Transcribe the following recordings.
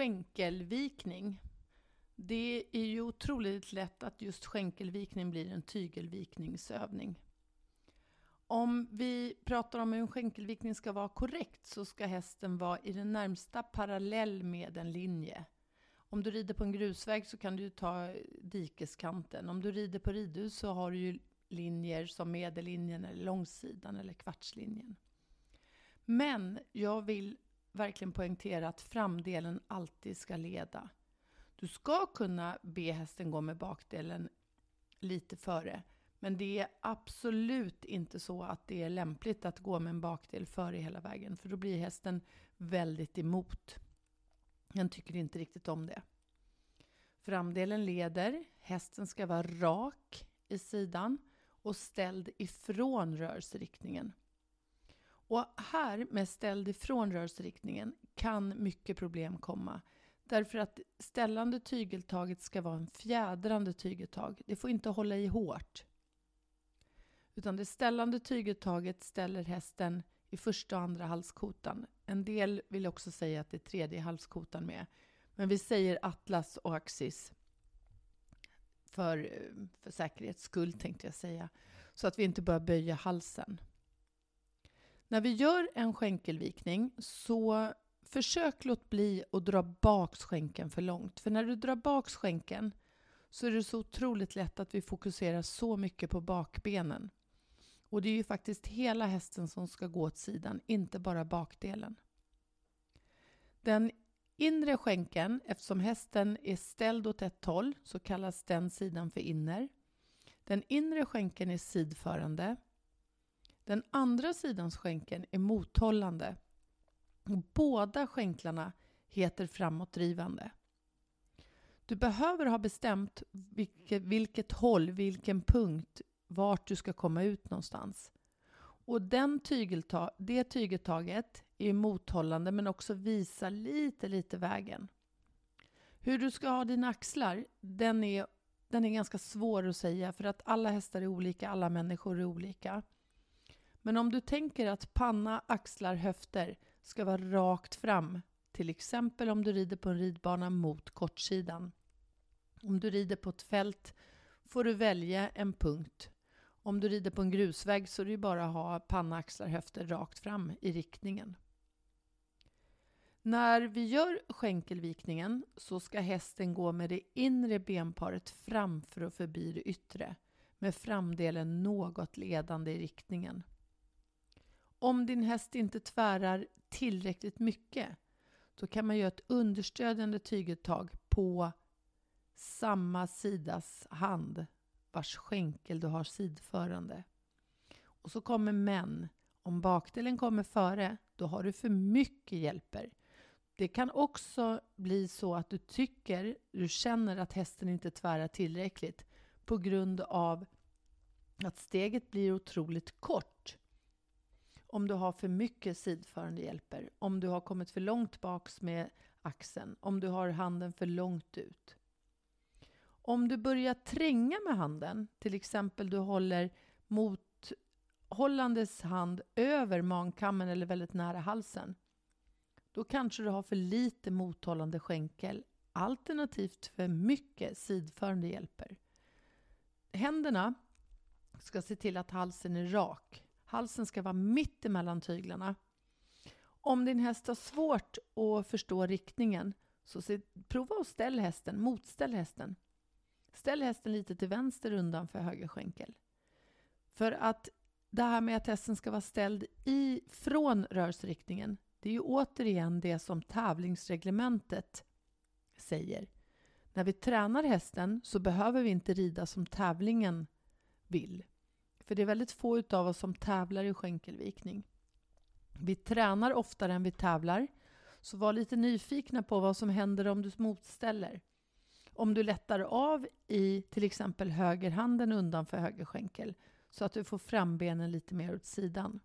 skänkelvikning. Det är ju otroligt lätt att just skänkelvikning blir en tygelvikningsövning. Om vi pratar om hur en skänkelvikning ska vara korrekt så ska hästen vara i den närmsta parallell med en linje. Om du rider på en grusväg så kan du ta dikeskanten. Om du rider på ridhus så har du ju linjer som medellinjen eller långsidan eller kvartslinjen. Men jag vill verkligen poängtera att framdelen alltid ska leda. Du ska kunna be hästen gå med bakdelen lite före. Men det är absolut inte så att det är lämpligt att gå med en bakdel före hela vägen. För då blir hästen väldigt emot. Den tycker inte riktigt om det. Framdelen leder. Hästen ska vara rak i sidan och ställd ifrån rörelseriktningen. Och här med ställd ifrån rörelseriktningen kan mycket problem komma. Därför att ställande tygeltaget ska vara en fjädrande tygeltag. Det får inte hålla i hårt. Utan det ställande tygeltaget ställer hästen i första och andra halskotan. En del vill också säga att det är tredje halskotan med. Men vi säger atlas och axis för säkerhets skull tänkte jag säga. Så att vi inte börjar böja halsen. När vi gör en skänkelvikning så försök låt bli att dra bak skänken för långt. För när du drar bak skänken så är det så otroligt lätt att vi fokuserar så mycket på bakbenen. Och det är ju faktiskt hela hästen som ska gå åt sidan, inte bara bakdelen. Den inre skänken, eftersom hästen är ställd åt ett håll, så kallas den sidan för inner. Den inre skänken är sidförande. Den andra sidans skänken är mothållande. Båda skänklarna heter framåtdrivande. Du behöver ha bestämt vilket håll, vilken punkt, vart du ska komma ut någonstans. Och det tygeltaget är mothållande men också visar lite vägen. Hur du ska ha dina axlar, den är ganska svår att säga för att alla hästar är olika, alla människor är olika. Men om du tänker att panna, axlar, höfter ska vara rakt fram. Till exempel om du rider på en ridbana mot kortsidan. Om du rider på ett fält får du välja en punkt. Om du rider på en grusväg så är det ju bara att ha panna, axlar, höfter rakt fram i riktningen. När vi gör skänkelvikningen så ska hästen gå med det inre benparet framför och förbi det yttre. Med framdelen något ledande i riktningen. Om din häst inte tvärar tillräckligt mycket så kan man göra ett understödjande tygeltag på samma sidas hand vars skänkel du har sidförande. Och så kommer män. Om bakdelen kommer före då har du för mycket hjälper. Det kan också bli så att du känner att hästen inte tvärar tillräckligt på grund av att steget blir otroligt kort. Om du har för mycket sidförande hjälper. Om du har kommit för långt bak med axeln. Om du har handen för långt ut. Om du börjar tränga med handen. Till exempel du håller mothållandes hand över mankammen eller väldigt nära halsen. Då kanske du har för lite mothållande skänkel. Alternativt för mycket sidförande hjälper. Händerna ska se till att halsen är rak. Halsen ska vara mitt emellan tyglarna. Om din häst har svårt att förstå riktningen så prova att motställ hästen. Ställ hästen lite till vänster undan för höger skänkel. För att det här med att hästen ska vara ställd ifrån rörelseriktningen, det är ju återigen det som tävlingsreglementet säger. När vi tränar hästen så behöver vi inte rida som tävlingen vill. För det är väldigt få utav oss som tävlar i skänkelvikning. Vi tränar oftare än vi tävlar. Så var lite nyfikna på vad som händer om du motställer. Om du lättar av i till exempel högerhanden undan för höger skänkel. Så att du får frambenen lite mer åt sidan.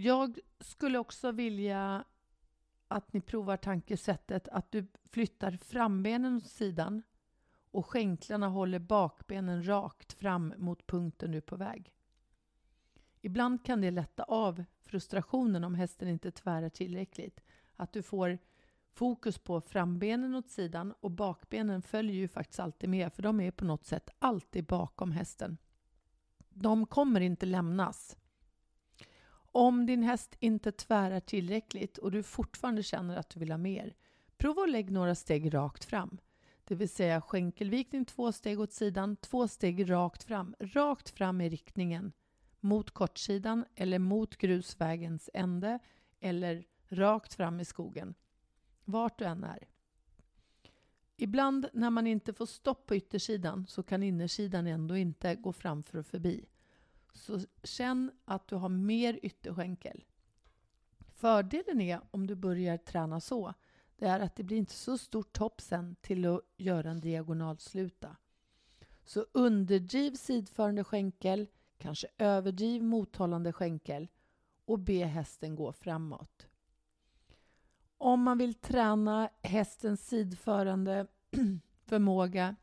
Jag skulle också vilja att ni provar tankesättet att du flyttar frambenen åt sidan. Och skänklarna håller bakbenen rakt fram mot punkten du är på väg. Ibland kan det lätta av frustrationen om hästen inte tvärar tillräckligt. Att du får Fokus på frambenen åt sidan och bakbenen följer ju faktiskt alltid med, för de är på något sätt alltid bakom hästen. De kommer inte lämnas. Om din häst inte tvärar tillräckligt och du fortfarande känner att du vill ha mer, prova att lägga några steg rakt fram. Det vill säga skänkelvikning 2 steg åt sidan, 2 steg rakt fram. Rakt fram i riktningen mot kortsidan eller mot grusvägens ände eller rakt fram i skogen. Vart du än är. Ibland när man inte får stopp på yttersidan så kan innersidan ändå inte gå framför och förbi. Så känn att du har mer ytterskänkel. Fördelen är om du börjar träna så. Det är att det blir inte så stort topp sen till att göra en diagonalsluta. Så underdriv sidförande skänkel, kanske överdriv mothållande skänkel och be hästen gå framåt. Om man vill träna hästens sidförande förmåga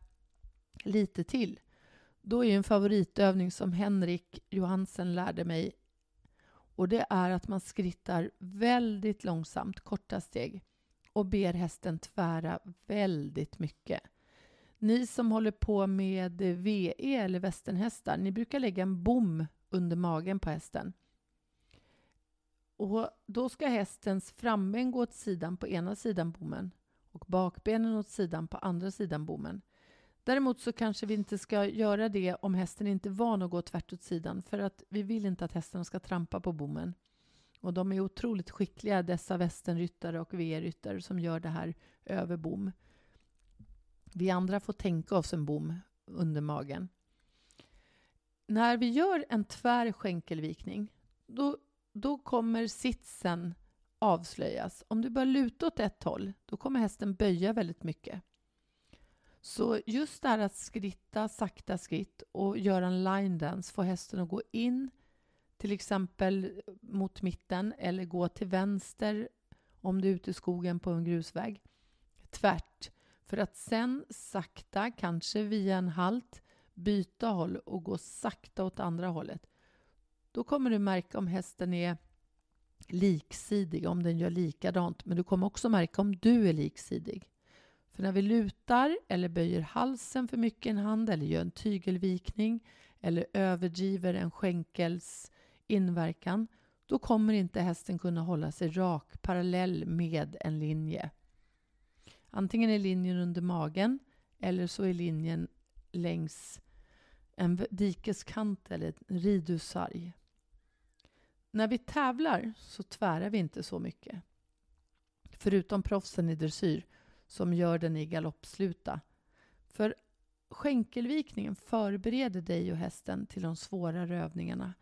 lite till, då är en favoritövning som Henrik Johansen lärde mig, och det är att man skrittar väldigt långsamt, korta steg, och ber hästen tvära väldigt mycket. Ni som håller på med VE eller västernhästar, ni brukar lägga en bom under magen på hästen. Och då ska hästens framben gå åt sidan på ena sidan bommen och bakbenen åt sidan på andra sidan bommen. Däremot så kanske vi inte ska göra det om hästen inte är van att gå tvärt åt sidan, för att vi vill inte att hästen ska trampa på bommen. Och de är otroligt skickliga, dessa västernryttare och VR-ryttare som gör det här över bom. Vi andra får tänka oss en bom under magen. När vi gör en tvär skänkelvikning, då kommer sitsen avslöjas. Om du börjar luta åt ett håll, då kommer hästen böja väldigt mycket. Så just det här att skritta, sakta skritt och göra en line dance, får hästen att gå in till exempel mot mitten eller gå till vänster om du är ute i skogen på en grusväg. Tvärt. För att sen sakta, kanske via en halt, byta håll och gå sakta åt andra hållet. Då kommer du märka om hästen är liksidig, om den gör likadant. Men du kommer också märka om du är liksidig. För när vi lutar eller böjer halsen för mycket i en hand eller gör en tygelvikning eller överdriver en skänkels inverkan, då kommer inte hästen kunna hålla sig rak parallell med en linje. Antingen är linjen under magen eller så är linjen längs en dikeskant eller en ridussarg. När vi tävlar så tvärar vi inte så mycket. Förutom proffsen i dressyr som gör den i galoppsluta. För skänkelvikningen förbereder dig och hästen till de svåra övningarna.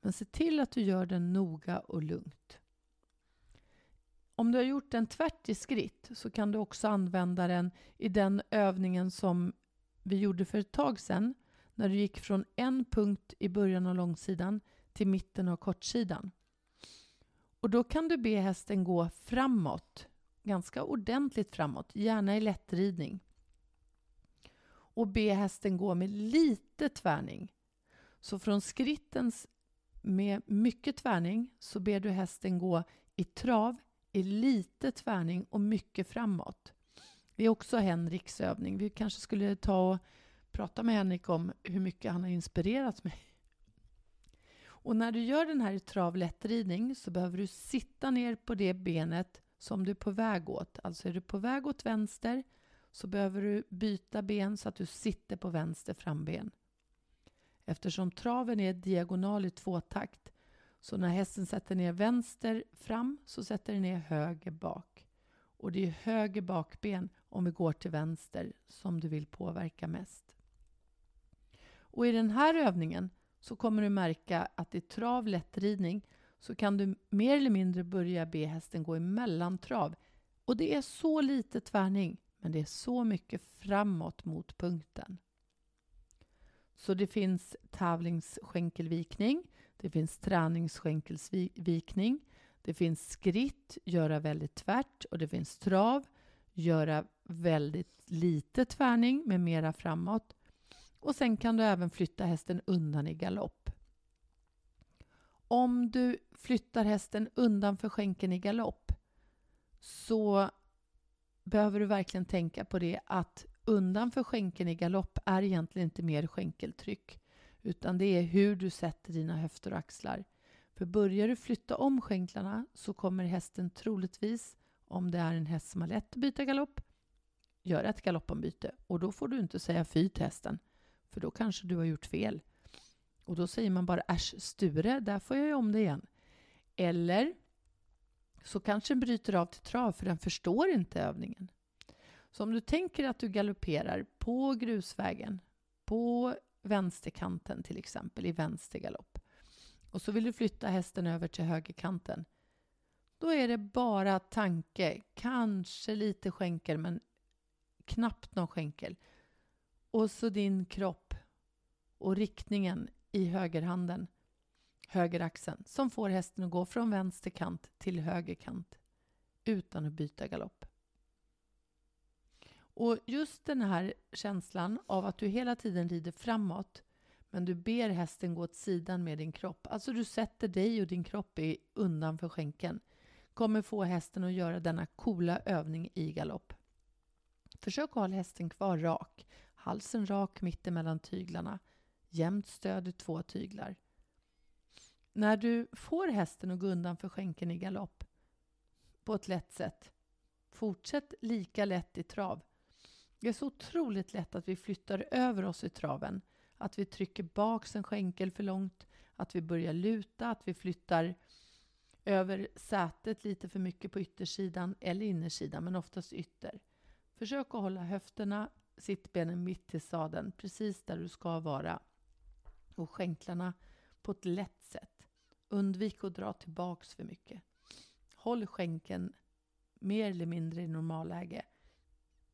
Men se till att du gör den noga och lugnt. Om du har gjort en tvärt i skritt så kan du också använda den i den övningen som vi gjorde för ett tag sedan. När du gick från en punkt i början av långsidan till mitten av kortsidan. Och då kan du be hästen gå framåt. Ganska ordentligt framåt. Gärna i lättridning. Och be hästen gå med lite tvärning. Så från skrittens med mycket tvärning så ber du hästen gå i trav, i lite tvärning och mycket framåt. Det är också Henriks övning. Vi kanske skulle ta och prata med Henrik om hur mycket han har inspirerat mig. Och när du gör den här i trav lättridning så behöver du sitta ner på det benet som du är på väg åt. Alltså är du på väg åt vänster så behöver du byta ben så att du sitter på vänster framben. Eftersom traven är diagonal i 2 takt. Så när hästen sätter ner vänster fram så sätter den ner höger bak. Och det är höger bakben om vi går till vänster som du vill påverka mest. Och i den här övningen så kommer du märka att i trav lättridning så kan du mer eller mindre börja be hästen gå emellan trav. Och det är så lite tvärning, men det är så mycket framåt mot punkten. Så det finns tävlingsskänkelvikning, det finns träningsskänkelvikning, det finns skritt, göra väldigt tvärt, och det finns trav, göra väldigt lite tvärning med mera framåt. Och sen kan du även flytta hästen undan i galopp. Om du flyttar hästen undan för skänken i galopp så behöver du verkligen tänka på det att undanför skänkeln i galopp är egentligen inte mer skänkeltryck, utan det är hur du sätter dina höfter och axlar. För börjar du flytta om skänklarna så kommer hästen troligtvis, om det är en häst som har lätt att byta galopp, göra ett galoppombyte. Och då får du inte säga fy till hästen, för då kanske du har gjort fel. Och då säger man bara äsch sture, där får jag ju om det igen. Eller så kanske den bryter av till trav för den förstår inte övningen. Så om du tänker att du galopperar på grusvägen, på vänsterkanten till exempel, i vänstergalopp. Och så vill du flytta hästen över till högerkanten. Då är det bara tanke, kanske lite skänkel men knappt någon skänkel. Och så din kropp och riktningen i högerhanden, högeraxeln, som får hästen att gå från vänsterkant till högerkant utan att byta galopp. Och just den här känslan av att du hela tiden rider framåt men du ber hästen gå åt sidan med din kropp, alltså du sätter dig och din kropp undanför skänken, kommer få hästen att göra denna coola övning i galopp. Försök att hålla hästen kvar rak, halsen rak mitt emellan tyglarna, jämnt stöd i två tyglar. När du får hästen att gå undanför skänken i galopp på ett lätt sätt, fortsätt lika lätt i trav. Det är så otroligt lätt att vi flyttar över oss i traven. Att vi trycker bak en skänkel för långt. Att vi börjar luta. Att vi flyttar över sätet lite för mycket på yttersidan eller innersidan. Men oftast ytter. Försök att hålla höfterna, sittbenen mitt i sadeln. Precis där du ska vara. Och skänklarna på ett lätt sätt. Undvik att dra tillbaks för mycket. Håll skänken mer eller mindre i normalläge.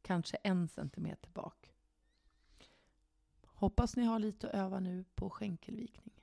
Kanske 1 centimeter bak. Hoppas ni har lite att öva nu på skänkelvikning.